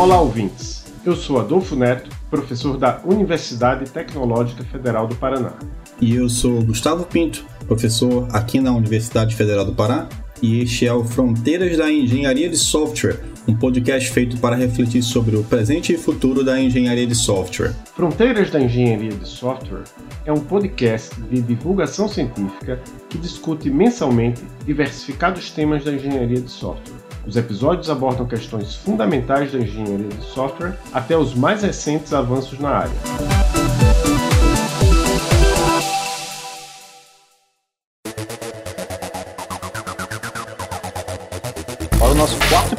Olá, ouvintes! Eu sou Adolfo Neto, professor da Universidade Tecnológica Federal do Paraná. E eu sou Gustavo Pinto, professor aqui na Universidade Federal do Paraná, e este é o Fronteiras da Engenharia de Software, um podcast feito para refletir sobre o presente e futuro da engenharia de software. Fronteiras da Engenharia de Software é um podcast de divulgação científica que discute mensalmente diversificados temas da engenharia de software. Os episódios abordam questões fundamentais da engenharia de software até os mais recentes avanços na área.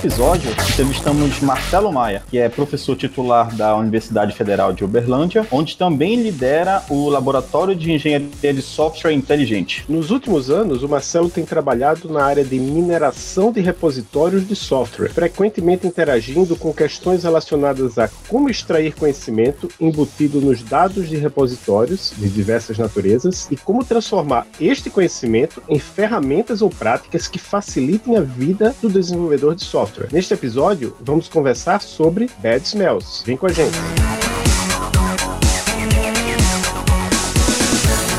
Episódio, entrevistamos Marcelo Maia, que é professor titular da Universidade Federal de Uberlândia, onde também lidera o Laboratório de Engenharia de Software Inteligente. Nos últimos anos, o Marcelo tem trabalhado na área de mineração de repositórios de software, frequentemente interagindo com questões relacionadas a como extrair conhecimento embutido nos dados de repositórios de diversas naturezas e como transformar este conhecimento em ferramentas ou práticas que facilitem a vida do desenvolvedor de software. Neste episódio, vamos conversar sobre Bad Smells. Vem com a gente!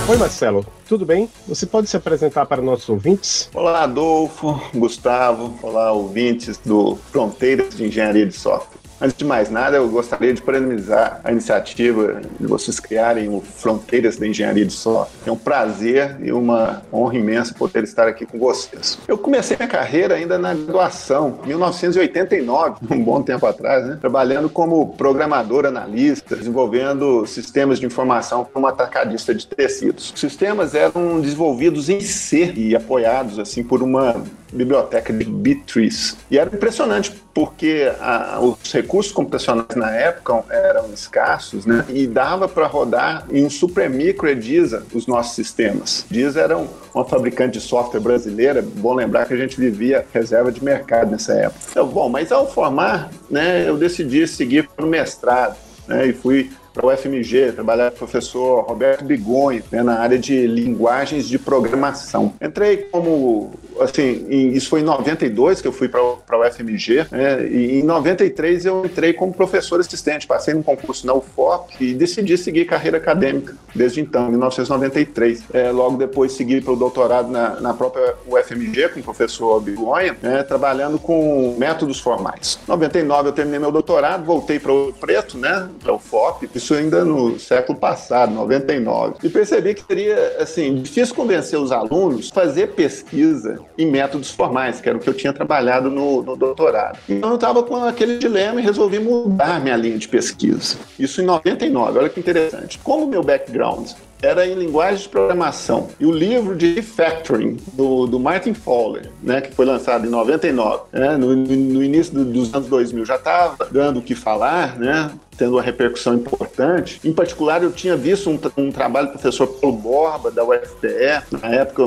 Oi, Marcelo, tudo bem? Você pode se apresentar para nossos ouvintes? Olá, Adolfo, Gustavo, olá, ouvintes do Fronteiras de Engenharia de Software. Antes de mais nada, eu gostaria de parabenizar a iniciativa de vocês criarem o Fronteiras da Engenharia de Software. É um prazer e uma honra imensa poder estar aqui com vocês. Eu comecei minha carreira ainda na graduação, em 1989, um bom tempo atrás, né? Trabalhando como programador analista, desenvolvendo sistemas de informação como atacadista de tecidos. Os sistemas eram desenvolvidos em C e apoiados assim por uma biblioteca de B-trees. E era impressionante porque os recursos computacionais na época eram escassos, né? E dava para rodar em um Supermicro e Disa os nossos sistemas. Disa era uma fabricante de software brasileira, bom lembrar que a gente vivia reserva de mercado nessa época. Então, bom, mas ao formar, né, eu decidi seguir para o mestrado, né, e fui para a UFMG, trabalhar com o professor Roberto Bigoni, né, na área de linguagens de programação. Entrei como, assim, isso foi em 92 que eu fui para a UFMG, né, e em 93 eu entrei como professor assistente, passei num concurso na UFOP e decidi seguir carreira acadêmica desde então, em 1993. Logo depois segui para o doutorado na própria UFMG, com o professor Bigoni, né, trabalhando com métodos formais. Em 99 eu terminei meu doutorado, voltei para o Preto, né, para a UFOP, isso ainda no século passado, 99. E percebi que seria, assim, difícil convencer os alunos a fazer pesquisa em métodos formais, que era o que eu tinha trabalhado no doutorado. Então eu estava com aquele dilema e resolvi mudar minha linha de pesquisa. Isso em 99, olha que interessante. Como meu background era em linguagem de programação. E o livro de refactoring do Martin Fowler, né, que foi lançado em 99, né, no início dos anos 2000, já estava dando o que falar, né, tendo uma repercussão importante. Em particular, eu tinha visto um trabalho do professor Paulo Borba, da UFDE, na época,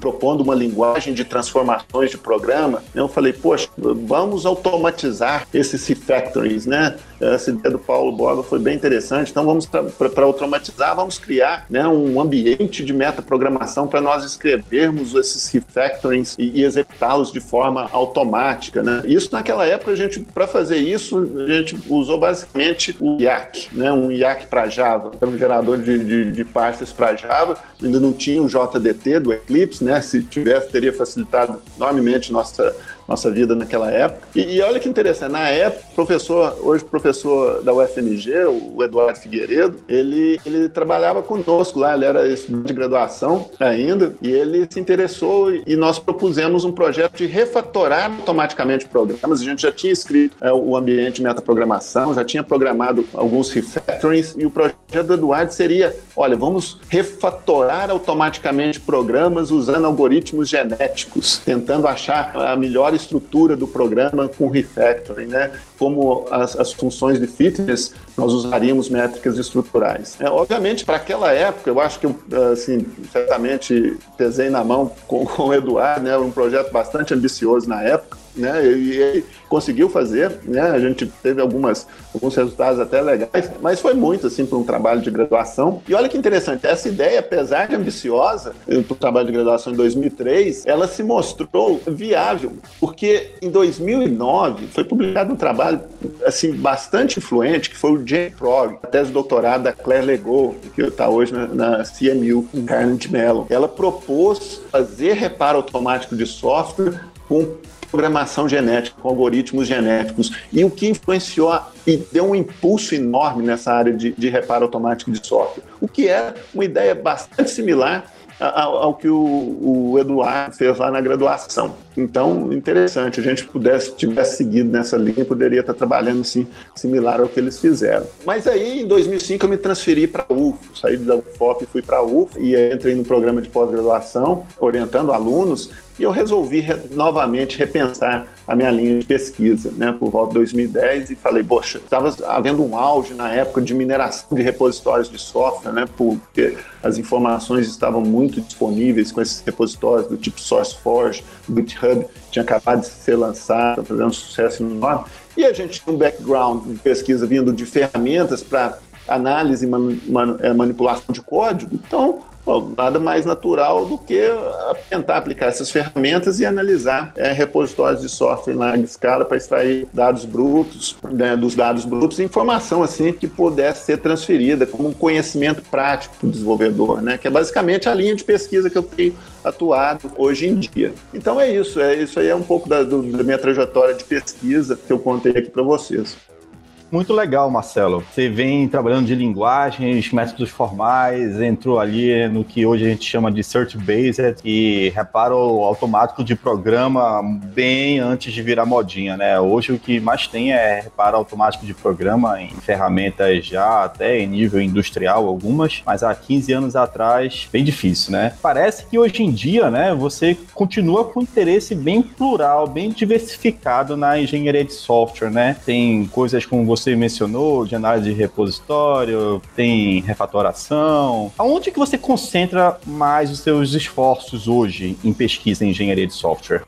propondo uma linguagem de transformações de programa. Eu falei, poxa, vamos automatizar esses refactorings, né? Essa ideia do Paulo Borba foi bem interessante. Então, vamos para automatizar, vamos criar, né, um ambiente de metaprogramação para nós escrevermos esses refactorings e executá-los de forma automática, né? Isso, naquela época, para fazer isso, a gente usou basicamente o IAC, né? Um IAC para Java, era um gerador de pastas para Java, ainda não tinha o JDT do Eclipse, né? Se tivesse, teria facilitado enormemente nossa vida naquela época. E olha que interessante, na época, hoje professor da UFMG, o Eduardo Figueiredo, ele trabalhava conosco lá, ele era estudante de graduação ainda, e ele se interessou e nós propusemos um projeto de refatorar automaticamente programas. A gente já tinha escrito o ambiente de metaprogramação, já tinha programado alguns refactorings, e o projeto do Eduardo seria, olha, vamos refatorar automaticamente programas usando algoritmos genéticos, tentando achar a melhor estrutura do programa com refactoring, né? Como as funções de fitness nós usaríamos métricas estruturais. Obviamente, para aquela época, eu acho que, assim, certamente pesei na mão com o Eduardo, né, um projeto bastante ambicioso na época, né, e ele conseguiu fazer, né, a gente teve alguns resultados até legais, mas foi muito, assim, para um trabalho de graduação. E olha que interessante, essa ideia, apesar de ambiciosa, para o trabalho de graduação em 2003, ela se mostrou viável, porque em 2009 foi publicado um trabalho, assim, bastante influente, que foi o GenProg, a tese de doutorado da Claire Legault, que está hoje na CMU, em Carnegie Mellon. Ela propôs fazer reparo automático de software com programação genética, com algoritmos genéticos, e o que influenciou e deu um impulso enorme nessa área de reparo automático de software, o que é uma ideia bastante similar ao que o Eduardo fez lá na graduação. Então, interessante, a gente tivesse seguido nessa linha, poderia estar trabalhando, assim, similar ao que eles fizeram. Mas aí, em 2005, eu me transferi para a UFO, saí da UFOP e fui para a UFO, e entrei no programa de pós-graduação, orientando alunos, e eu resolvi novamente repensar a minha linha de pesquisa, né, por volta de 2010, e falei, poxa, estava havendo um auge na época de mineração de repositórios de software, né, porque as informações estavam muito disponíveis com esses repositórios do tipo SourceForge, GitHub, tinha acabado de ser lançado, fazendo um sucesso enorme, e a gente tinha um background de pesquisa vindo de ferramentas para análise e manipulação de código, então nada mais natural do que tentar aplicar essas ferramentas e analisar repositórios de software em larga escala para extrair dados brutos, né, dos dados brutos, informação, assim, que pudesse ser transferida como um conhecimento prático para o desenvolvedor, né, que é basicamente a linha de pesquisa que eu tenho atuado hoje em dia. Então é isso aí, é um pouco da minha trajetória de pesquisa que eu contei aqui para vocês. Muito legal, Marcelo. Você vem trabalhando de linguagens, métodos formais, entrou ali no que hoje a gente chama de search-based e reparo automático de programa bem antes de virar modinha, né? Hoje o que mais tem é reparo automático de programa em ferramentas já até em nível industrial algumas, mas há 15 anos atrás, bem difícil, né? Parece que hoje em dia, né, você continua com interesse bem plural, bem diversificado na engenharia de software, né? Tem coisas como você mencionou, de análise de repositório, tem refatoração. Aonde que você concentra mais os seus esforços hoje em pesquisa em engenharia de software?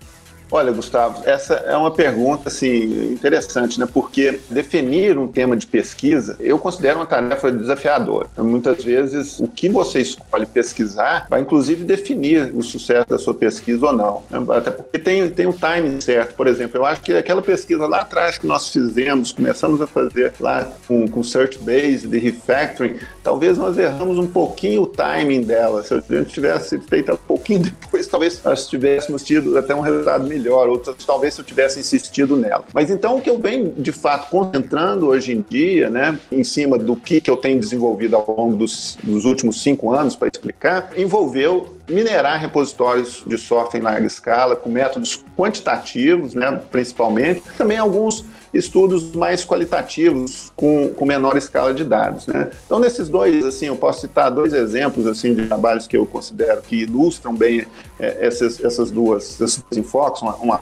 Olha, Gustavo, essa é uma pergunta, assim, interessante, né? Porque definir um tema de pesquisa, eu considero uma tarefa desafiadora. Muitas vezes, o que você escolhe pesquisar vai, inclusive, definir o sucesso da sua pesquisa ou não. Até porque tem um timing certo. Por exemplo, eu acho que aquela pesquisa lá atrás que nós fizemos, começamos a fazer lá com search-based e refactoring, talvez nós erramos um pouquinho o timing dela. Se a gente tivesse feito um pouquinho depois, talvez nós tivéssemos tido até um resultado melhor, outras talvez se eu tivesse insistido nela. Mas então o que eu venho, de fato, concentrando hoje em dia, né, em cima do que eu tenho desenvolvido ao longo dos últimos 5 anos, para explicar, envolveu minerar repositórios de software em larga escala, com métodos quantitativos, né, principalmente, também alguns estudos mais qualitativos com menor escala de dados, né? Então, nesses dois, assim, eu posso citar 2 exemplos, assim, de trabalhos que eu considero que ilustram bem esses dois enfoques, uma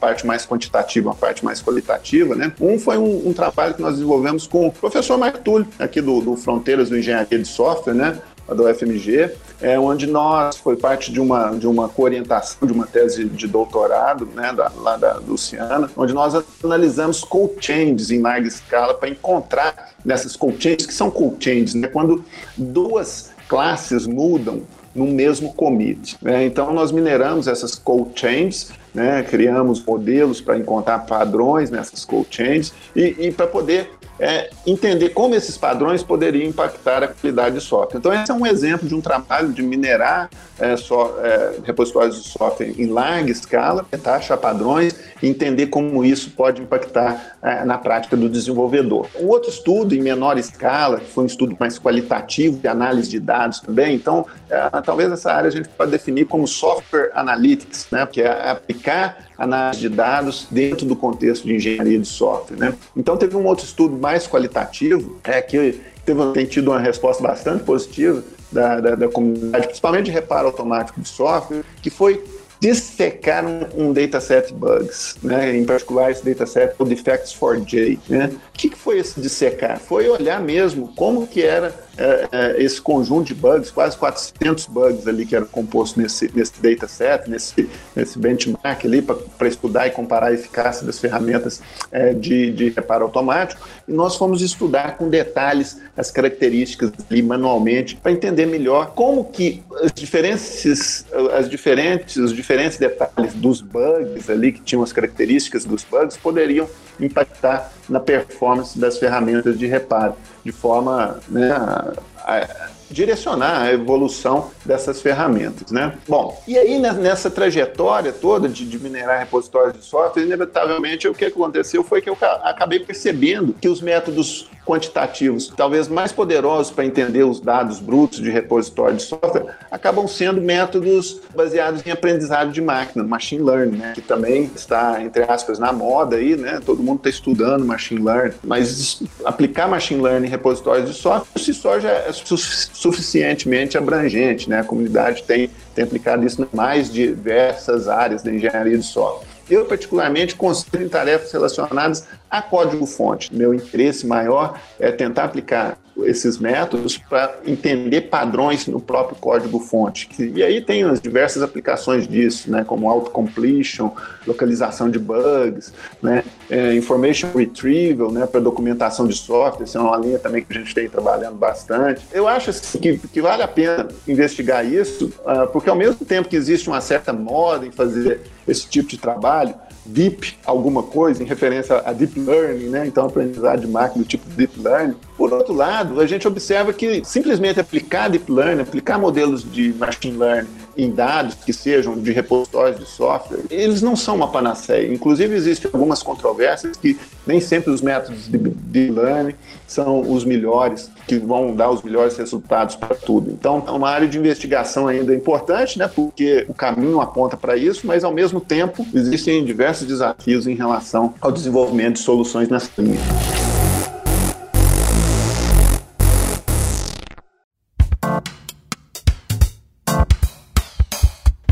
parte mais quantitativa, uma parte mais qualitativa, né? Um foi um trabalho que nós desenvolvemos com o professor Marco Túlio, aqui do Fronteiras da Engenharia de Software, né, da UFMG, onde nós, foi parte de uma coorientação de uma tese de doutorado, né, lá da Luciana, onde nós analisamos cold chains em larga escala para encontrar nessas cold chains, que são cold chains, né, quando 2 classes mudam no mesmo commit, né? Então, nós mineramos essas cold chains, né, criamos modelos para encontrar padrões nessas cold chains e para poder entender como esses padrões poderiam impactar a qualidade de software. Então, esse é um exemplo de um trabalho de minerar repositórios de software em larga escala, tentar achar padrões e entender como isso pode impactar na prática do desenvolvedor. Um outro estudo em menor escala, que foi um estudo mais qualitativo, de análise de dados também, então, talvez essa área a gente pode definir como software analytics, né, que é aplicar análise de dados dentro do contexto de engenharia de software, né? Então, teve um outro estudo mais qualitativo, que tem tido uma resposta bastante positiva da comunidade, principalmente de reparo automático de software, que foi dissecar um dataset bugs, né? Em particular esse dataset, o Defects4J, né? O que foi esse dissecar? Foi olhar mesmo como que era esse conjunto de bugs, quase 400 bugs ali que era composto nesse dataset, nesse benchmark ali, para estudar e comparar a eficácia das ferramentas de reparo automático. E nós fomos estudar com detalhes as características ali manualmente para entender melhor como que os diferentes detalhes dos bugs ali, que tinham as características dos bugs, poderiam impactar na performance das ferramentas de reparo, de forma, né, a direcionar a evolução dessas ferramentas, né? Bom, e aí nessa trajetória toda de minerar repositórios de software, inevitavelmente o que aconteceu foi que eu acabei percebendo que os métodos quantitativos, talvez mais poderosos para entender os dados brutos de repositório de software, acabam sendo métodos baseados em aprendizado de máquina, machine learning, né? Que também está, entre aspas, na moda aí, né? Todo mundo está estudando machine learning, mas aplicar machine learning em repositórios de software por si só já é suficientemente abrangente, né? A comunidade tem aplicado isso em mais diversas áreas da engenharia de software. Eu, particularmente, concentro em tarefas relacionadas a código-fonte. Meu interesse maior é tentar aplicar esses métodos para entender padrões no próprio código-fonte. E aí tem as diversas aplicações disso, né, como autocompletion, localização de bugs, né, information retrieval, né, para documentação de software. Essa é uma linha também que a gente tem trabalhando bastante. Eu acho assim, que vale a pena investigar isso, porque ao mesmo tempo que existe uma certa moda em fazer esse tipo de trabalho, deep alguma coisa, em referência a deep learning, né? Então, aprendizado de máquina do tipo deep learning. Por outro lado, a gente observa que simplesmente aplicar deep learning, aplicar modelos de machine learning em dados que sejam de repositórios de software, eles não são uma panaceia. Inclusive, existem algumas controvérsias que nem sempre os métodos de deep learning são os melhores, que vão dar os melhores resultados para tudo. Então, é uma área de investigação ainda importante, né? Porque o caminho aponta para isso, mas, ao mesmo tempo, existem diversos desafios em relação ao desenvolvimento de soluções nessa linha.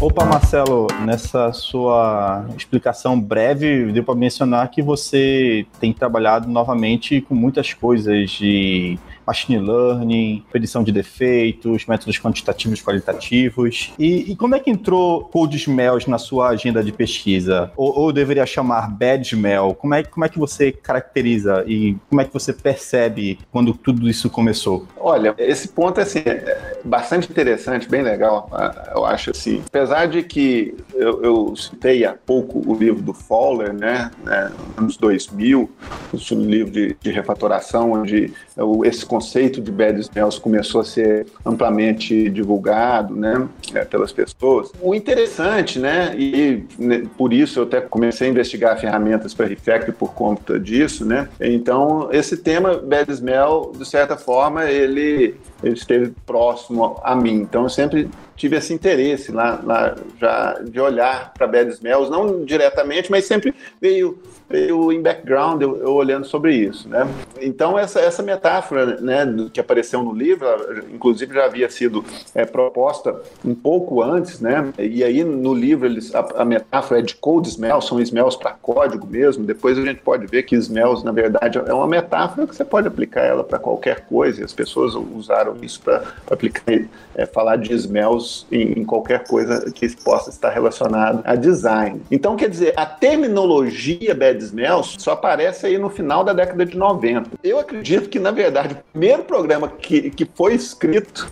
Opa, Marcelo, nessa sua explicação breve, deu para mencionar que você tem trabalhado novamente com muitas coisas de machine learning, predição de defeitos, métodos quantitativos e qualitativos. E como é que entrou cold smells na sua agenda de pesquisa? Ou eu deveria chamar bad smell? Como é que você caracteriza e como é que você percebe quando tudo isso começou? Olha, esse ponto assim, é bastante interessante, bem legal, eu acho assim. Apesar de que eu citei há pouco o livro do Fowler, né, anos 2000, um livro de refatoração, onde esse conceito de bad smells começou a ser amplamente divulgado, né, pelas pessoas. O interessante, né, e por isso eu até comecei a investigar ferramentas para refactor por conta disso, né, então esse tema bad smell, de certa forma, ele esteve próximo a mim, então eu sempre tive esse interesse lá já de olhar para bad smells, não diretamente, mas sempre veio em background eu olhando sobre isso, né? Então essa metáfora, né, que apareceu no livro, inclusive já havia sido proposta um pouco antes, né? E aí no livro a metáfora é de cold smells, são smells para código mesmo. Depois a gente pode ver que smells na verdade é uma metáfora que você pode aplicar ela para qualquer coisa, e as pessoas usaram isso para aplicar, falar de smells em qualquer coisa que possa estar relacionada a design. Então, quer dizer, a terminologia bad smells só aparece aí no final da década de 90. Eu acredito que, na verdade, o primeiro programa que foi escrito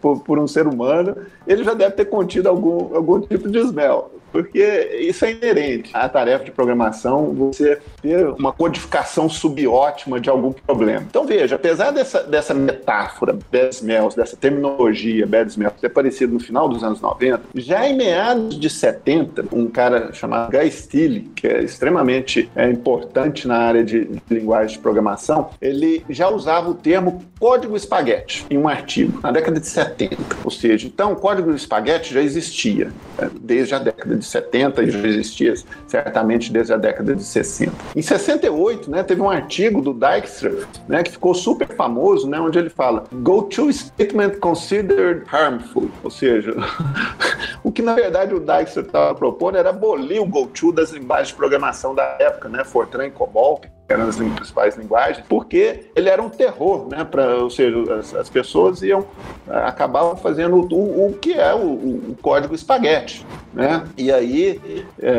por um ser humano, ele já deve ter contido algum tipo de smell. Porque isso é inerente à tarefa de programação, você ter uma codificação subótima de algum problema. Então veja, apesar dessa metáfora bad smells, dessa terminologia bad smells ter aparecido no final dos anos 90, já em meados de 70, um cara chamado Guy Steele, que é extremamente importante na área de linguagem de programação, ele já usava o termo código espaguete em um artigo, na década de 70. Ou seja, então o código espaguete já existia desde a década de 70 e já existia certamente desde a década de 60. Em 68, né, teve um artigo do Dijkstra, né, que ficou super famoso, né, onde ele fala "Go-to statement considered harmful", ou seja, o que na verdade o Dijkstra estava propondo era abolir o go-to das linguagens de programação da época, né, Fortran e COBOL, que eram as principais linguagens, porque ele era um terror, né? Ou seja, as pessoas acabavam fazendo o que é o código espaguete, né? E aí,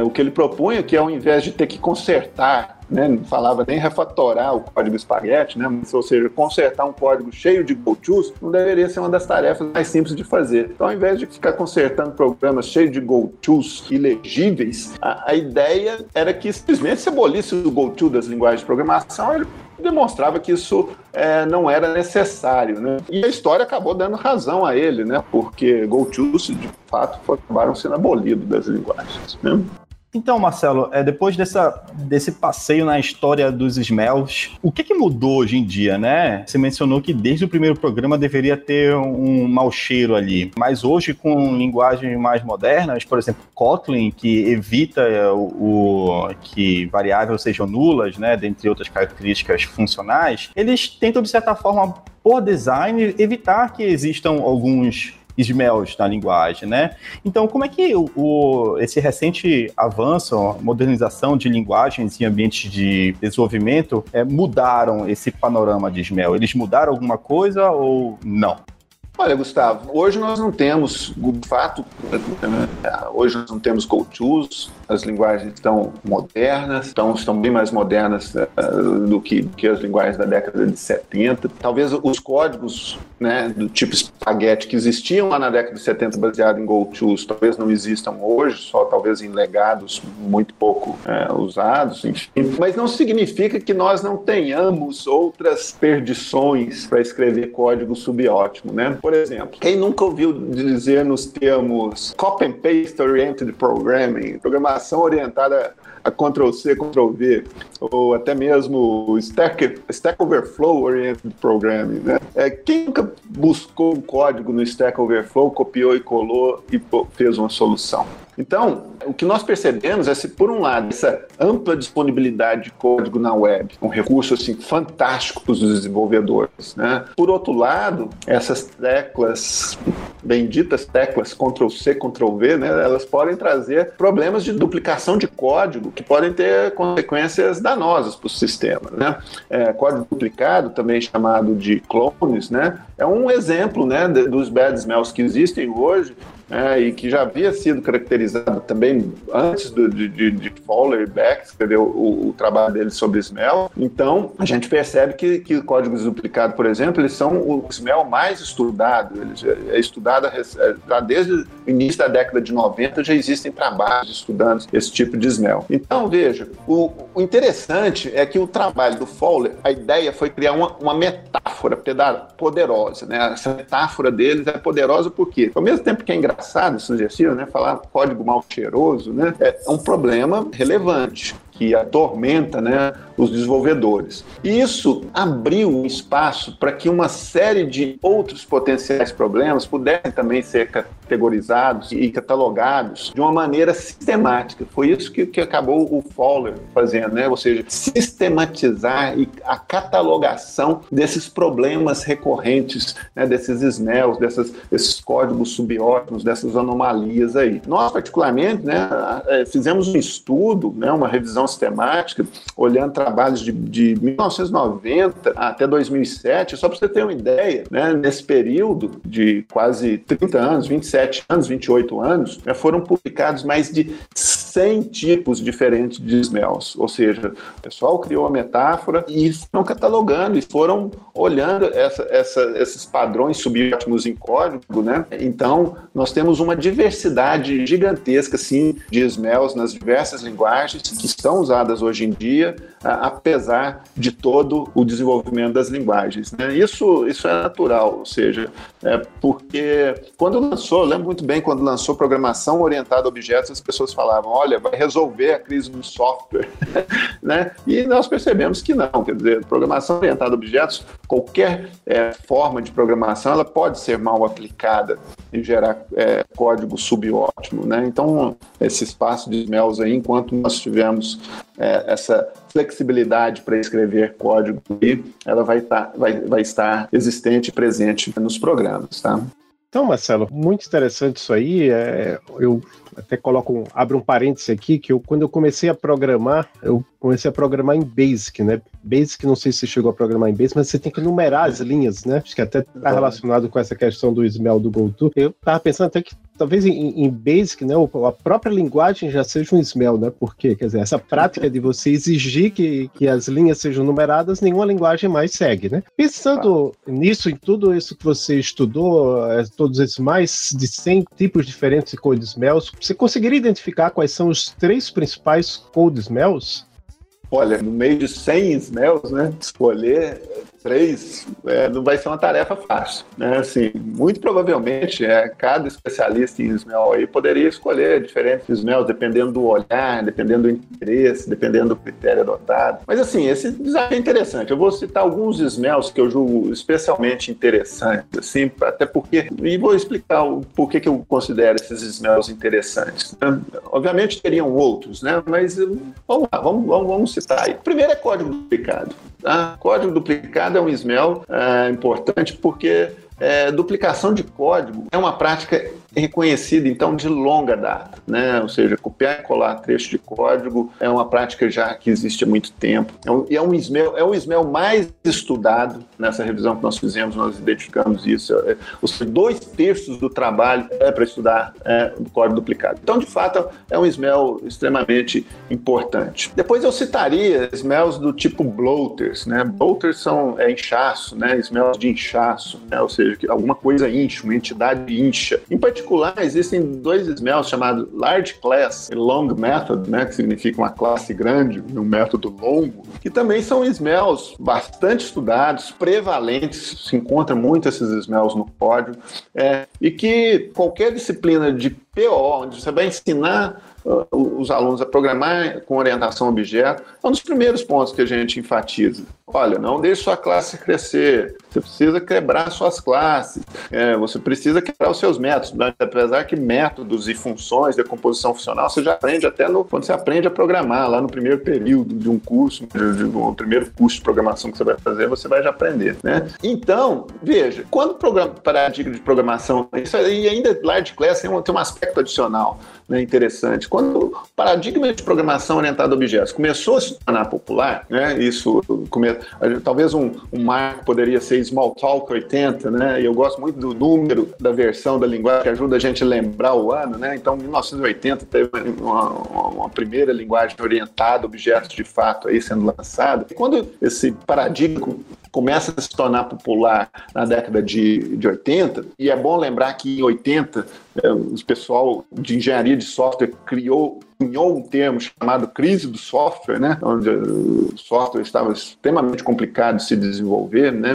o que ele propunha é que ao invés de ter que consertar, né, não falava nem refatorar o código espaguete, né, mas, ou seja, consertar um código cheio de go-tos não deveria ser uma das tarefas mais simples de fazer. Então, ao invés de ficar consertando programas cheios de go-tos ilegíveis, a ideia era que simplesmente se abolisse o go-to das linguagens de programação. Ele demonstrava que isso não era necessário, né? E a história acabou dando razão a ele, né, porque go-tos, de fato, acabaram sendo abolidos das linguagens, né? Então, Marcelo, depois desse passeio na história dos smells, o que mudou hoje em dia, né? Você mencionou que desde o primeiro programa deveria ter um mau cheiro ali, mas hoje com linguagens mais modernas, por exemplo, Kotlin, que evita que variáveis sejam nulas, né, dentre outras características funcionais, eles tentam, de certa forma, por design, evitar que existam alguns smells na linguagem, né? Então, como é que esse recente avanço, modernização de linguagens e ambientes de desenvolvimento mudaram esse panorama de smell? Eles mudaram alguma coisa ou não? Olha, Gustavo, hoje nós não temos, de fato, hoje nós não temos go-tos, as linguagens estão modernas, estão bem mais modernas do que as linguagens da década de 70. Talvez os códigos, né, do tipo espaguete que existiam lá na década de 70 baseado em go-tos, talvez não existam hoje, só talvez em legados muito pouco usados, enfim. Mas não significa que nós não tenhamos outras perdições para escrever código subótimo, né? Por exemplo, quem nunca ouviu dizer nos termos copy and paste oriented programming, programação orientada a Ctrl-C, Ctrl-V, ou até mesmo Stack Overflow oriented programming, né? Quem nunca buscou um código no Stack Overflow, copiou e colou e fez uma solução? Então, o que nós percebemos é se, por um lado, essa ampla disponibilidade de código na web, um recurso assim, fantástico para os desenvolvedores, né? Por outro lado, essas teclas, benditas teclas Ctrl-C, Ctrl-V, né, elas podem trazer problemas de duplicação de código que podem ter consequências danosas para o sistema, né? Código duplicado, também chamado de clones, né, é um exemplo, né, dos bad smells que existem hoje, e que já havia sido caracterizado também antes de Fowler e Beck, escreveu o trabalho dele sobre smell. Então, a gente percebe que códigos duplicados, por exemplo, eles são o smell mais estudado. Ele é estudado desde o início da década de 90, já existem trabalhos estudando esse tipo de smell. Então, veja, o interessante é que o trabalho do Fowler, a ideia foi criar uma metáfora poderosa, né? Essa metáfora deles é poderosa porque, ao mesmo tempo que é engraçado, sugestivo, né? Falar código mal cheiroso, né? É um problema relevante que atormenta, né, os desenvolvedores. E isso abriu um espaço para que uma série de outros potenciais problemas pudessem também ser categorizados e catalogados de uma maneira sistemática. Foi isso que acabou o Fowler fazendo, né? Ou seja, sistematizar a catalogação desses problemas recorrentes, né, desses smells, desses códigos subótmos, dessas anomalias aí. Nós, particularmente, né, fizemos um estudo, né, uma revisão sistemática, olhando trabalhos de 1990 até 2007, só para você ter uma ideia, né, nesse período de quase 30 anos, 27 anos, 28 anos, já foram publicados mais de 100 tipos diferentes de smells, ou seja, o pessoal criou a metáfora e foram catalogando e foram olhando esses padrões subótmos em código, né? Então, nós temos uma diversidade gigantesca, assim, de smells nas diversas linguagens que estão usadas hoje em dia, apesar de todo o desenvolvimento das linguagens, né? Isso é natural, ou seja, porque eu lembro muito bem quando lançou programação orientada a objetos, as pessoas falavam, olha, vai resolver a crise do software, né? E nós percebemos que não, quer dizer, programação orientada a objetos, qualquer forma de programação, ela pode ser mal aplicada e gerar código subótimo, né? Então, esse espaço de Smells aí, enquanto nós tivermos essa flexibilidade para escrever código aí, ela vai estar existente e presente nos programas, tá? Então, Marcelo, muito interessante isso aí. Eu até abro um parêntese aqui, que quando eu comecei a programar, eu comecei a programar em Basic, né? Basic, não sei se você chegou a programar em Basic, mas você tem que numerar as linhas, né? Acho que até está relacionado com essa questão do Smell do GoTo. Eu estava pensando até que talvez em Basic, né, a própria linguagem já seja um Smell, né? Porque, quer dizer, essa prática de você exigir que as linhas sejam numeradas, nenhuma linguagem mais segue, né? Pensando nisso, em tudo isso que você estudou, todos esses mais de 100 tipos diferentes de code smells, você conseguiria identificar quais são os 3 principais code smells? Olha, no meio de 100 smells, né, escolher 3 não vai ser uma tarefa fácil, né? Assim, muito provavelmente cada especialista em smell aí poderia escolher diferentes smells, dependendo do olhar, dependendo do interesse, dependendo do critério adotado. Mas assim, esse desafio é interessante. Eu vou citar alguns smells que eu julgo especialmente interessantes, assim, até porque, e vou explicar o porquê que eu considero esses smells interessantes, né? Obviamente teriam outros, né? Mas vamos lá, vamos citar aí. Primeiro é código duplicado. Ah, código duplicado é um smell importante porque duplicação de código é uma prática reconhecida, então, de longa data, né? Ou seja, copiar e colar trecho de código é uma prática já que existe há muito tempo. É um smell mais estudado nessa revisão que nós fizemos, nós identificamos isso. Os 2 terços do trabalho é para estudar o código duplicado. Então, de fato, é um smell extremamente importante. Depois eu citaria smells do tipo bloaters, né? Bloaters são inchaço, né? Smells de inchaço, né? Ou seja, que alguma coisa incha, uma entidade incha. Em particular, existem 2 smells chamados Large Class e Long Method, né, que significa uma classe grande e um método longo, que também são smells bastante estudados, prevalentes, se encontra muito esses smells no código, e que qualquer disciplina de PO, onde você vai ensinar os alunos a programar com orientação a objeto, é um dos primeiros pontos que a gente enfatiza. Olha, não deixe sua classe crescer, você precisa quebrar suas classes, você precisa quebrar os seus métodos, né? Apesar que métodos e funções de decomposição funcional você já aprende até quando você aprende a programar, lá no primeiro período de um curso, o primeiro curso de programação que você vai fazer, você vai já aprender, né? Então, veja, quando paradigma de programação, isso aí ainda large class tem um aspecto adicional, né, interessante. Quando o paradigma de programação orientada a objetos começou a se tornar popular, né, isso, talvez um marco poderia ser Smalltalk 80, né, e eu gosto muito do número da versão da linguagem que ajuda a gente a lembrar o ano, né, então em 1980 teve uma primeira linguagem orientada a objetos de fato aí sendo lançada. E quando esse paradigma começa a se tornar popular na década de 80, e é bom lembrar que em 80 o pessoal de engenharia de software cunhou um termo chamado crise do software, né? Onde o software estava extremamente complicado de se desenvolver, né?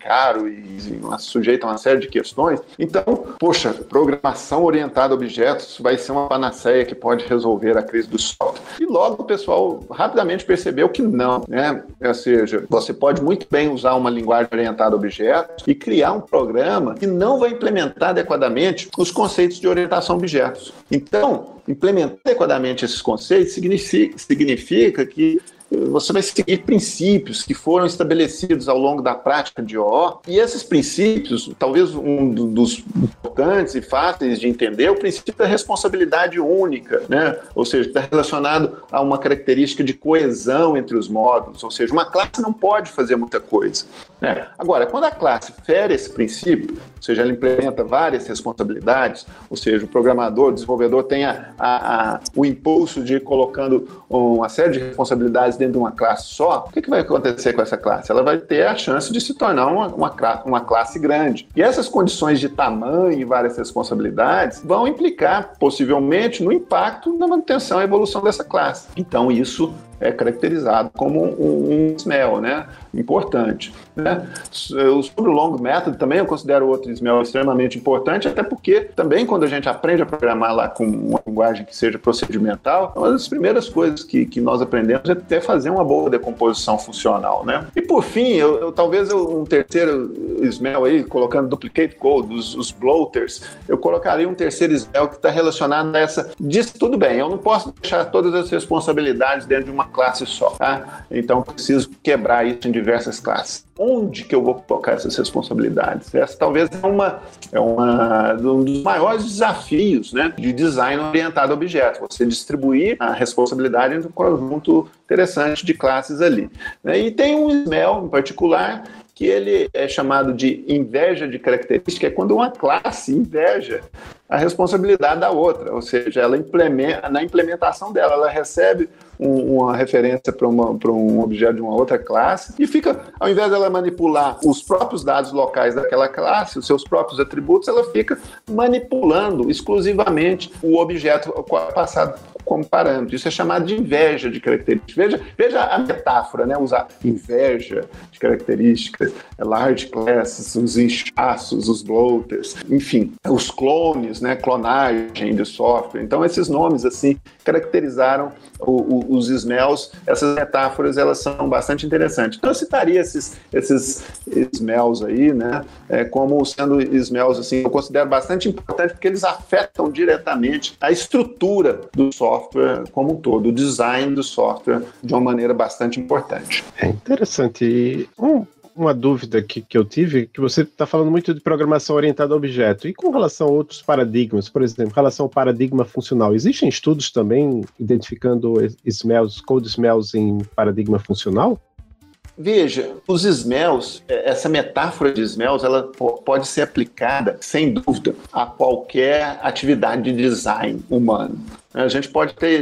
Caro e sujeito a uma série de questões. Então, poxa, programação orientada a objetos vai ser uma panaceia que pode resolver a crise do software. E logo o pessoal rapidamente percebeu que não, né? Ou seja, você pode muito bem usar uma linguagem orientada a objetos e criar um programa que não vai implementar adequadamente os conceitos de orientação a objetos. Então, implementar adequadamente esses conceitos significa que você vai seguir princípios que foram estabelecidos ao longo da prática de OO, e esses princípios, talvez um dos importantes e fáceis de entender, é o princípio da responsabilidade única, né? Ou seja, está relacionado a uma característica de coesão entre os módulos, ou seja, uma classe não pode fazer muita coisa, né? Agora, quando a classe fere esse princípio, ou seja, ela implementa várias responsabilidades, ou seja, o programador, o desenvolvedor tem o impulso de ir colocando uma série de responsabilidades dentro de uma classe só, o que vai acontecer com essa classe? Ela vai ter a chance de se tornar uma classe grande. E essas condições de tamanho e várias responsabilidades vão implicar, possivelmente, no impacto na manutenção e evolução dessa classe. Então, isso é caracterizado como um smell, né? Importante, né? Sobre o long method também eu considero outro smell extremamente importante, até porque também quando a gente aprende a programar lá com uma linguagem que seja procedimental, uma das primeiras coisas que nós aprendemos é ter fazer uma boa decomposição funcional, né? E por fim, talvez um terceiro smell aí, colocando duplicate code, os bloaters, eu colocaria um terceiro smell que está relacionado a essa... Diz tudo bem, eu não posso deixar todas as responsabilidades dentro de uma classe só, tá? Então, preciso quebrar isso em diversas classes. Onde que eu vou colocar essas responsabilidades? Essa talvez é um dos maiores desafios, né, de design orientado a objetos. Você distribuir a responsabilidade entre um conjunto interessante de classes ali. E tem um smell em particular que ele é chamado de inveja de característica, é quando uma classe inveja a responsabilidade da outra, ou seja, ela implementa, na implementação dela, ela recebe uma referência para um objeto de uma outra classe e fica, ao invés dela manipular os próprios dados locais daquela classe, os seus próprios atributos, ela fica manipulando exclusivamente o objeto passado como parâmetro. Isso é chamado de inveja de característica. Veja a metáfora, né? Usar inveja de características, large classes, os inchaços, os bloaters, enfim, os clones, né? Clonagem de software. Então, esses nomes, assim, caracterizaram os smells. Essas metáforas, elas são bastante interessantes. Então, eu citaria esses smells aí, né? Como sendo smells, assim, eu considero bastante importante porque eles afetam diretamente a estrutura do software como um todo, o design do software de uma maneira bastante importante. É interessante. E uma dúvida que eu tive, que você está falando muito de programação orientada a objeto, e com relação a outros paradigmas, por exemplo, em relação ao paradigma funcional, existem estudos também identificando smells, code smells em paradigma funcional? Veja, os smells, essa metáfora de smells, ela pode ser aplicada, sem dúvida, a qualquer atividade de design humano. A gente pode ter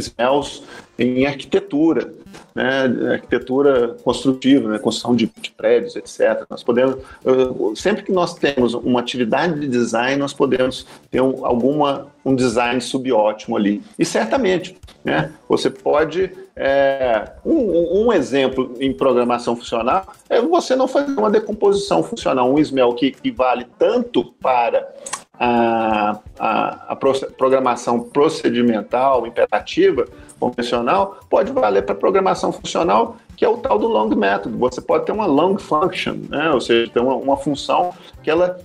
smells em arquitetura, né? Arquitetura construtiva, né? Construção de prédios, etc. Nós podemos, sempre que nós temos uma atividade de design, nós podemos ter um design subótimo ali. E certamente, né? Você pode... Um exemplo em programação funcional é você não fazer uma decomposição funcional, um smell que vale tanto para a programação procedimental, imperativa, convencional, pode valer para programação funcional, que é o tal do long método. Você pode ter uma long function, né? Ou seja, ter uma função que ela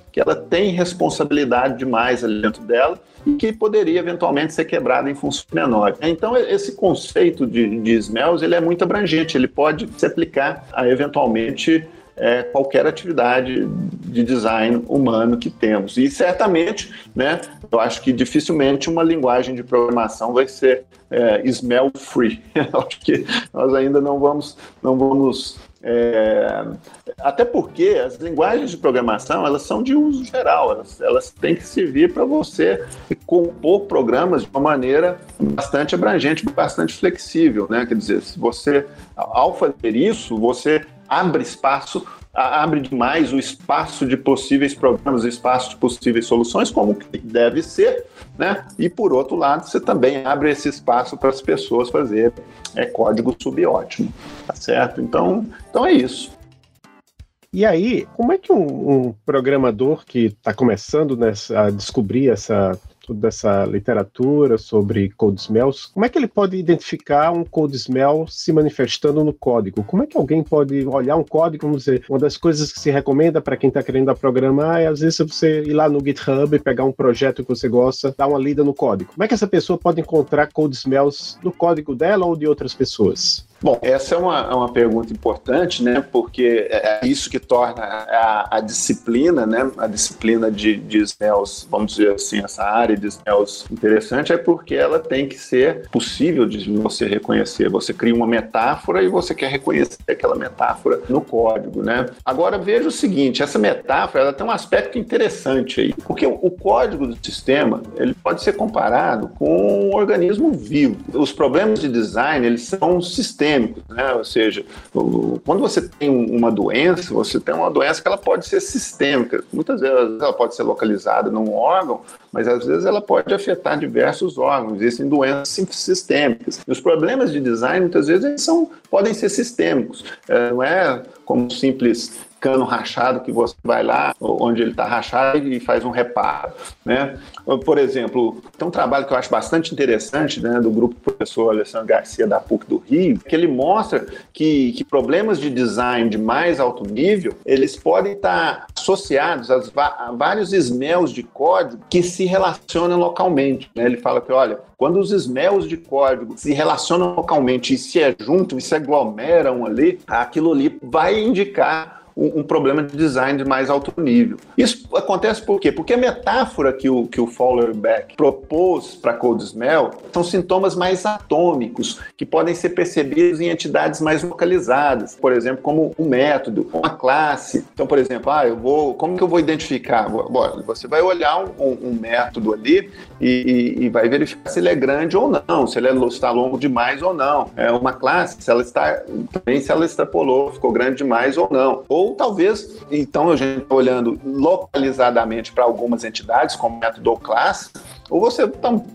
tem responsabilidade demais ali dentro dela e que poderia eventualmente ser quebrada em funções menores. Então, esse conceito de smells, ele é muito abrangente, ele pode se aplicar a eventualmente qualquer atividade de design humano que temos. E certamente, né, eu acho que dificilmente uma linguagem de programação vai ser smell free. Acho que nós ainda não vamos até porque as linguagens de programação, elas são de uso geral, elas têm que servir para você compor programas de uma maneira bastante abrangente, bastante flexível, né? Quer dizer, se você, ao fazer isso, você abre demais o espaço de possíveis programas, o espaço de possíveis soluções, como que deve ser, né? E, por outro lado, você também abre esse espaço para as pessoas fazerem código subótimo, tá certo? Então é isso. E aí, como é que um programador que está começando a descobrir toda essa literatura sobre code smells, como é que ele pode identificar um code smell se manifestando no código? Como é que alguém pode olhar um código, vamos dizer, uma das coisas que se recomenda para quem está querendo programar é, às vezes, você ir lá no GitHub e pegar um projeto que você gosta, dar uma lida no código. Como é que essa pessoa pode encontrar code smells no código dela ou de outras pessoas? Bom, essa é uma pergunta importante, né? Porque é isso que torna a disciplina, né? A disciplina de smells, vamos dizer assim, essa área de smells interessante, é porque ela tem que ser possível de você reconhecer. Você cria uma metáfora e você quer reconhecer aquela metáfora no código, né? Agora, veja o seguinte, essa metáfora, ela tem um aspecto interessante aí, porque o código do sistema, ele pode ser comparado com um organismo vivo. Os problemas de design, eles são sistêmicos, né? Ou seja, quando você tem uma doença, você tem uma doença que ela pode ser sistêmica. Muitas vezes ela pode ser localizada num órgão, mas às vezes ela pode afetar diversos órgãos. Existem doenças sistêmicas. E os problemas de design, muitas vezes, eles podem ser sistêmicos. Não é como simples cano rachado que você vai lá, onde ele está rachado e faz um reparo, né? Por exemplo, tem um trabalho que eu acho bastante interessante, né, do grupo professor Alessandro Garcia da PUC do Rio, que ele mostra que problemas de design de mais alto nível, eles podem estar associados a vários smells de código que se relacionam localmente, né? Ele fala que, olha, quando os smells de código se relacionam localmente e se juntam e se aglomeram ali, aquilo ali vai indicar um problema de design de mais alto nível. Isso acontece por quê? Porque a metáfora que o Fowler propôs para Cold Smell são sintomas mais atômicos, que podem ser percebidos em entidades mais localizadas, por exemplo, como um método, uma classe. Então, por exemplo, como que eu vou identificar? Bom, você vai olhar um método ali e vai verificar se ele é grande ou não, se ele está longo demais ou não. É uma classe, se ela extrapolou, ficou grande demais ou não. Ou talvez, então, a gente está olhando localizadamente para algumas entidades, como método ou classe, ou você,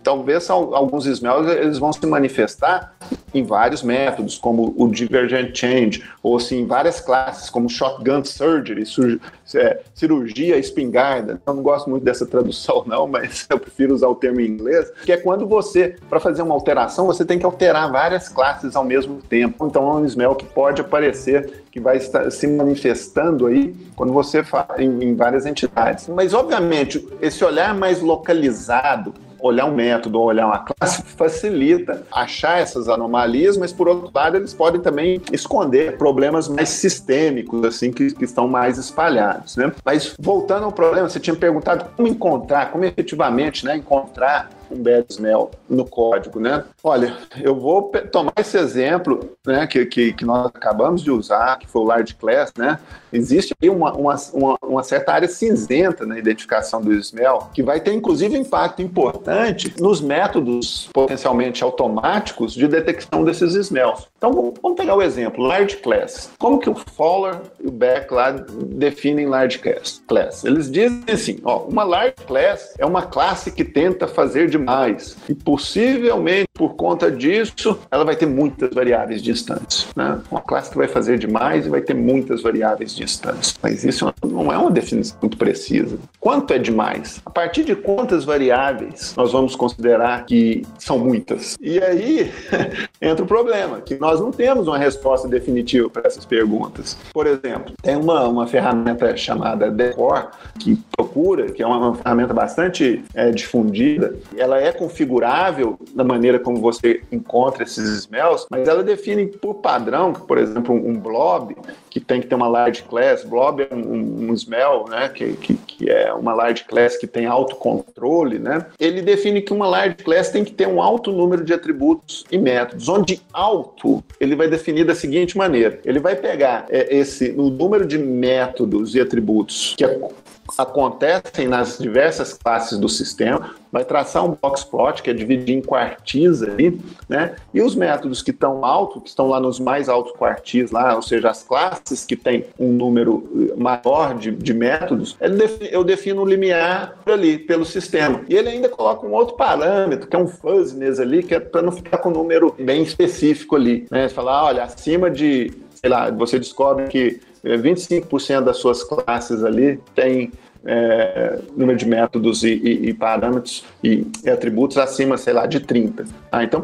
talvez, alguns smells, eles vão se manifestar em vários métodos, como o Divergent Change, ou assim, em várias classes, como Shotgun Surgery, cirurgia espingarda. Eu não gosto muito dessa tradução, não, mas eu prefiro usar o termo em inglês, que é quando você, para fazer uma alteração, você tem que alterar várias classes ao mesmo tempo. Então, é um smell que pode aparecer, que vai estar se manifestando aí quando você fala em várias entidades. Mas, obviamente, esse olhar mais localizado, olhar um método ou olhar uma classe, facilita achar essas anomalias, mas, por outro lado, eles podem também esconder problemas mais sistêmicos, assim, que estão mais espalhados, né? Mas, voltando ao problema, você tinha perguntado como efetivamente, né, encontrar um bad smell no código, né? Olha, eu vou tomar esse exemplo, né, que nós acabamos de usar, que foi o large class, né? Existe aí uma certa área cinzenta na identificação do smell, que vai ter, inclusive, impacto importante nos métodos potencialmente automáticos de detecção desses smells. Então, vamos pegar o exemplo, large class. Como que o Fowler e o Beck lá definem large class? Eles dizem assim, uma large class é uma classe que tenta fazer demais. E possivelmente, por conta disso, ela vai ter muitas variáveis distantes, né? Uma classe que vai fazer demais e vai ter muitas variáveis distantes. Mas isso não é uma definição muito precisa. Quanto é demais? A partir de quantas variáveis nós vamos considerar que são muitas? E aí entra o problema, que nós não temos uma resposta definitiva para essas perguntas. Por exemplo, tem uma ferramenta chamada Decor, que é uma ferramenta bastante difundida. Ela é configurável da maneira como você encontra esses smells, mas ela define por padrão, por exemplo, um blob, que tem que ter uma large class. Blob é um smell, né, que é uma large class que tem autocontrole, né? Ele define que uma large class tem que ter um alto número de atributos e métodos, onde alto ele vai definir da seguinte maneira. Ele vai pegar o número de métodos e atributos que acontecem nas diversas classes do sistema, vai traçar um box plot, que é dividir em quartis ali, né? E os métodos que estão lá nos mais altos quartis lá, ou seja, as classes que têm um número maior de métodos, eu defino o limiar ali pelo sistema. E ele ainda coloca um outro parâmetro, que é um fuzziness ali, que é para não ficar com um número bem específico ali, né? Falar, olha, acima de, sei lá, você descobre que 25% das suas classes ali tem número de métodos e parâmetros e atributos acima, sei lá, de 30. Então,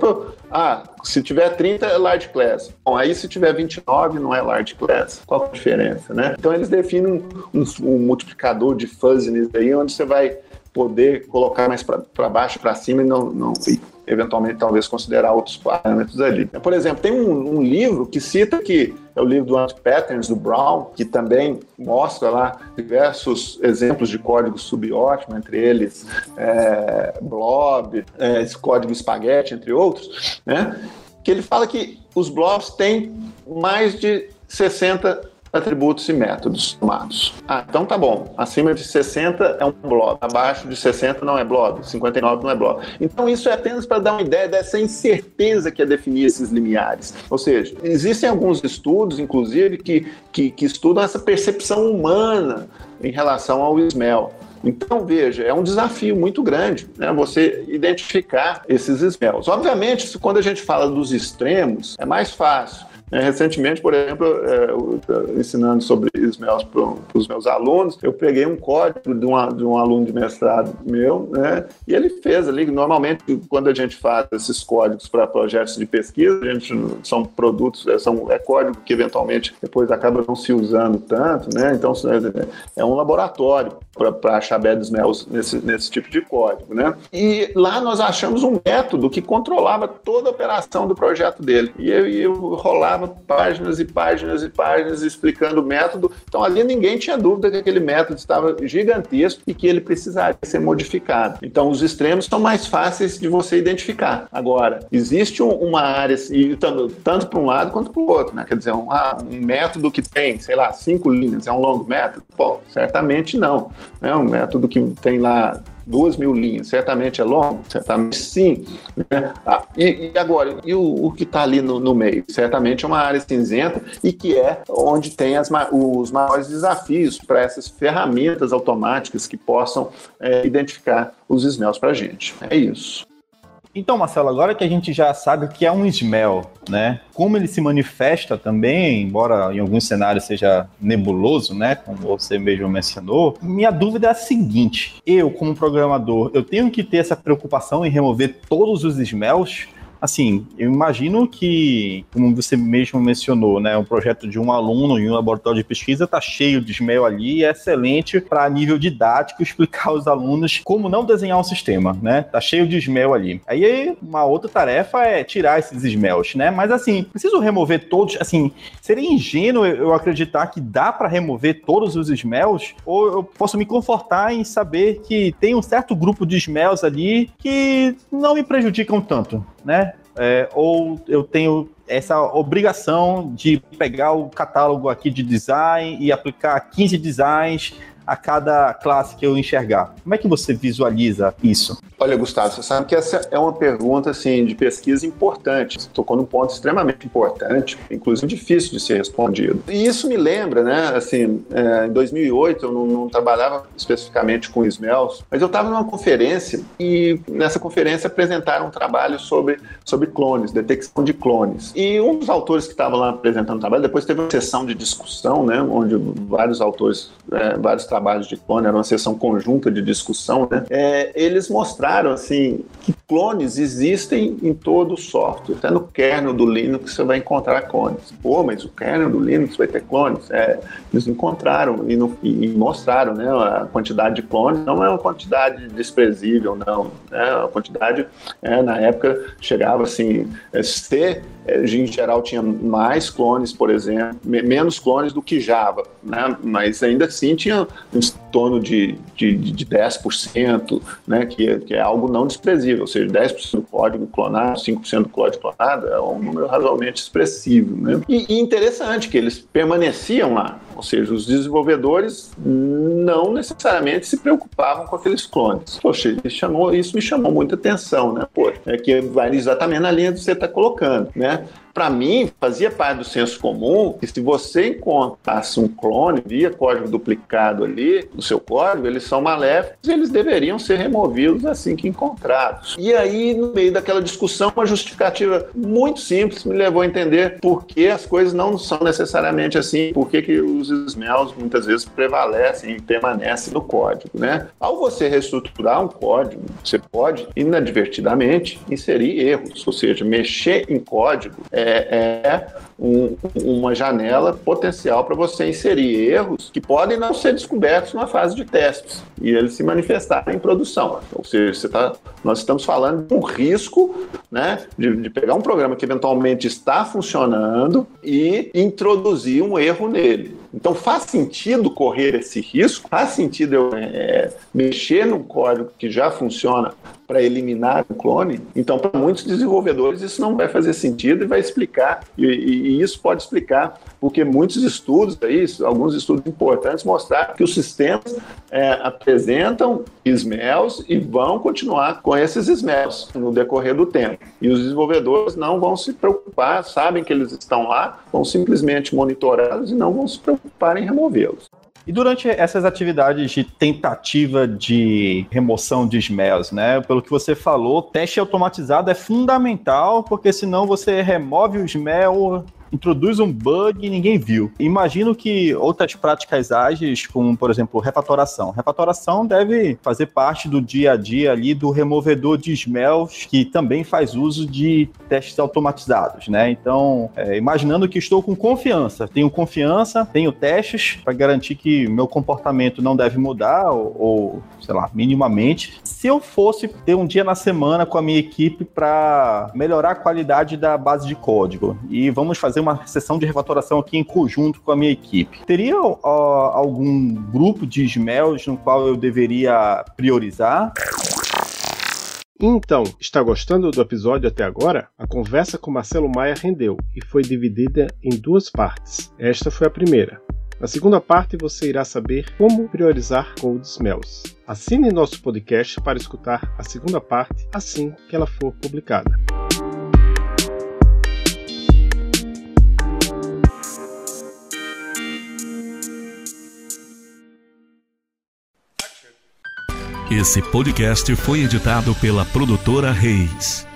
se tiver 30, é large class. Bom, aí se tiver 29, não é large class. Qual a diferença, né? Então, eles definem um multiplicador de fuzziness aí, onde você vai poder colocar mais para baixo, para cima e não eventualmente, talvez, considerar outros parâmetros ali. Por exemplo, tem um livro que cita que é o livro do Anti-Patterns, do Brown, que também mostra lá diversos exemplos de código subótimo, entre eles blob, código espaguete, entre outros, né? Que ele fala que os blobs têm mais de 60 atributos e métodos tomados. Então tá bom. Acima de 60 é um blob. Abaixo de 60 não é blob. 59 não é blob. Então isso é apenas para dar uma ideia dessa incerteza que é definir esses limiares. Ou seja, existem alguns estudos, inclusive, que estudam essa percepção humana em relação ao smell. Então, veja, é um desafio muito grande, né, você identificar esses smells. Obviamente, quando a gente fala dos extremos, é mais fácil. Recentemente, por exemplo, ensinando sobre smells para os meus alunos, eu peguei um código de um aluno de mestrado meu, né, e ele fez ali, normalmente quando a gente faz esses códigos para projetos de pesquisa, a gente, são produtos, é código que eventualmente depois acaba não se usando tanto, né, então é um laboratório para achar bad smells nesse tipo de código, né, e lá nós achamos um método que controlava toda a operação do projeto dele, e eu rolava páginas e páginas e páginas explicando o método, então ali ninguém tinha dúvida que aquele método estava gigantesco e que ele precisaria ser modificado. Então os extremos são mais fáceis de você identificar. Agora, existe uma área, e tanto para um lado quanto para o outro, né? Quer dizer, um método que tem, sei lá, 5 linhas, é um longo método? Bom, certamente não. É um método que tem lá 2.000 linhas, certamente é longo? Certamente sim. Né? Ah, e agora, o que está ali no meio? Certamente é uma área cinzenta e que é onde tem os maiores desafios para essas ferramentas automáticas que possam identificar os smells para a gente. É isso. Então, Marcelo, agora que a gente já sabe o que é um smell, né? Como ele se manifesta também, embora em alguns cenários seja nebuloso, né? Como você mesmo mencionou, minha dúvida é a seguinte: eu, como programador, eu tenho que ter essa preocupação em remover todos os smells? Assim, eu imagino que, como você mesmo mencionou, né, um projeto de um aluno em um laboratório de pesquisa está cheio de smell ali e é excelente para nível didático explicar aos alunos como não desenhar um sistema, né? Tá cheio de smell ali. Aí uma outra tarefa é tirar esses smells, né? Mas assim, preciso remover todos, assim, seria ingênuo eu acreditar que dá para remover todos os smells, ou eu posso me confortar em saber que tem um certo grupo de smells ali que não me prejudicam tanto, né? Ou eu tenho essa obrigação de pegar o catálogo aqui de design e aplicar 15 designs a cada classe que eu enxergar. Como é que você visualiza isso? Olha, Gustavo, você sabe que essa é uma pergunta assim, de pesquisa importante. Você tocou num ponto extremamente importante, inclusive difícil de ser respondido. E isso me lembra, né? Assim, em 2008 eu não trabalhava especificamente com smells, mas eu estava numa conferência e nessa conferência apresentaram um trabalho sobre clones, detecção de clones. E um dos autores que estava lá apresentando o trabalho, depois teve uma sessão de discussão, né? Onde vários autores, vários trabalhos de clone, era uma sessão conjunta de discussão, né? Eles mostraram assim, que clones existem em todo o software. Até no kernel do Linux você vai encontrar clones. Pô, mas o kernel do Linux vai ter clones? Eles encontraram e mostraram, né? A quantidade de clones não é uma quantidade desprezível, não. É uma quantidade, na época, chegava assim, em geral tinha mais clones, por exemplo, menos clones do que Java, né? Mas ainda assim tinha em torno de 10%, né? Que é algo não desprezível, ou seja, 10% do código clonado, 5% do código clonado é um número razoavelmente expressivo, né? E interessante que eles permaneciam lá, ou seja, os desenvolvedores não necessariamente se preocupavam com aqueles clones. Poxa, isso me chamou muita atenção, né? Pô, que vai exatamente na linha que você está colocando, né? Para mim, fazia parte do senso comum que se você encontrasse um clone via código duplicado ali, no seu código, eles são maléficos e eles deveriam ser removidos assim que encontrados. E aí, no meio daquela discussão, uma justificativa muito simples me levou a entender por que as coisas não são necessariamente assim, por que os smells muitas vezes prevalecem e permanecem no código, né? Ao você reestruturar um código, você pode inadvertidamente inserir erros, ou seja, mexer em código uma janela potencial para você inserir erros que podem não ser descobertos na fase de testes e eles se manifestarem em produção. Ou seja, nós estamos falando de um risco, né, de pegar um programa que eventualmente está funcionando e introduzir um erro nele. Então faz sentido correr esse risco? Faz sentido eu mexer num código que já funciona para eliminar o clone? Então, para muitos desenvolvedores, isso não vai fazer sentido e vai explicar, e isso pode explicar, porque muitos estudos, alguns estudos importantes, mostraram que os sistemas apresentam smells e vão continuar com esses smells no decorrer do tempo. E os desenvolvedores não vão se preocupar, sabem que eles estão lá, vão simplesmente monitorá-los e não vão se preocupar em removê-los. E durante essas atividades de tentativa de remoção de smells, né? Pelo que você falou, teste automatizado é fundamental, porque senão você remove o smell introduz um bug e ninguém viu. Imagino que outras práticas ágeis, como, por exemplo, refatoração. Refatoração deve fazer parte do dia a dia ali do removedor de smells, que também faz uso de testes automatizados, né? Então, imaginando que estou com confiança, tenho testes para garantir que meu comportamento não deve mudar ou sei lá, minimamente. Se eu fosse ter um dia na semana com a minha equipe para melhorar a qualidade da base de código e vamos fazer uma sessão de refatoração aqui em conjunto com a minha equipe, teria algum grupo de smells no qual eu deveria priorizar? Então, está gostando do episódio até agora? A conversa com Marcelo Maia rendeu e foi dividida em duas partes. Esta foi a primeira. Na segunda parte, você irá saber como priorizar Code Smells. Assine nosso podcast para escutar a segunda parte assim que ela for publicada. Esse podcast foi editado pela produtora Reis.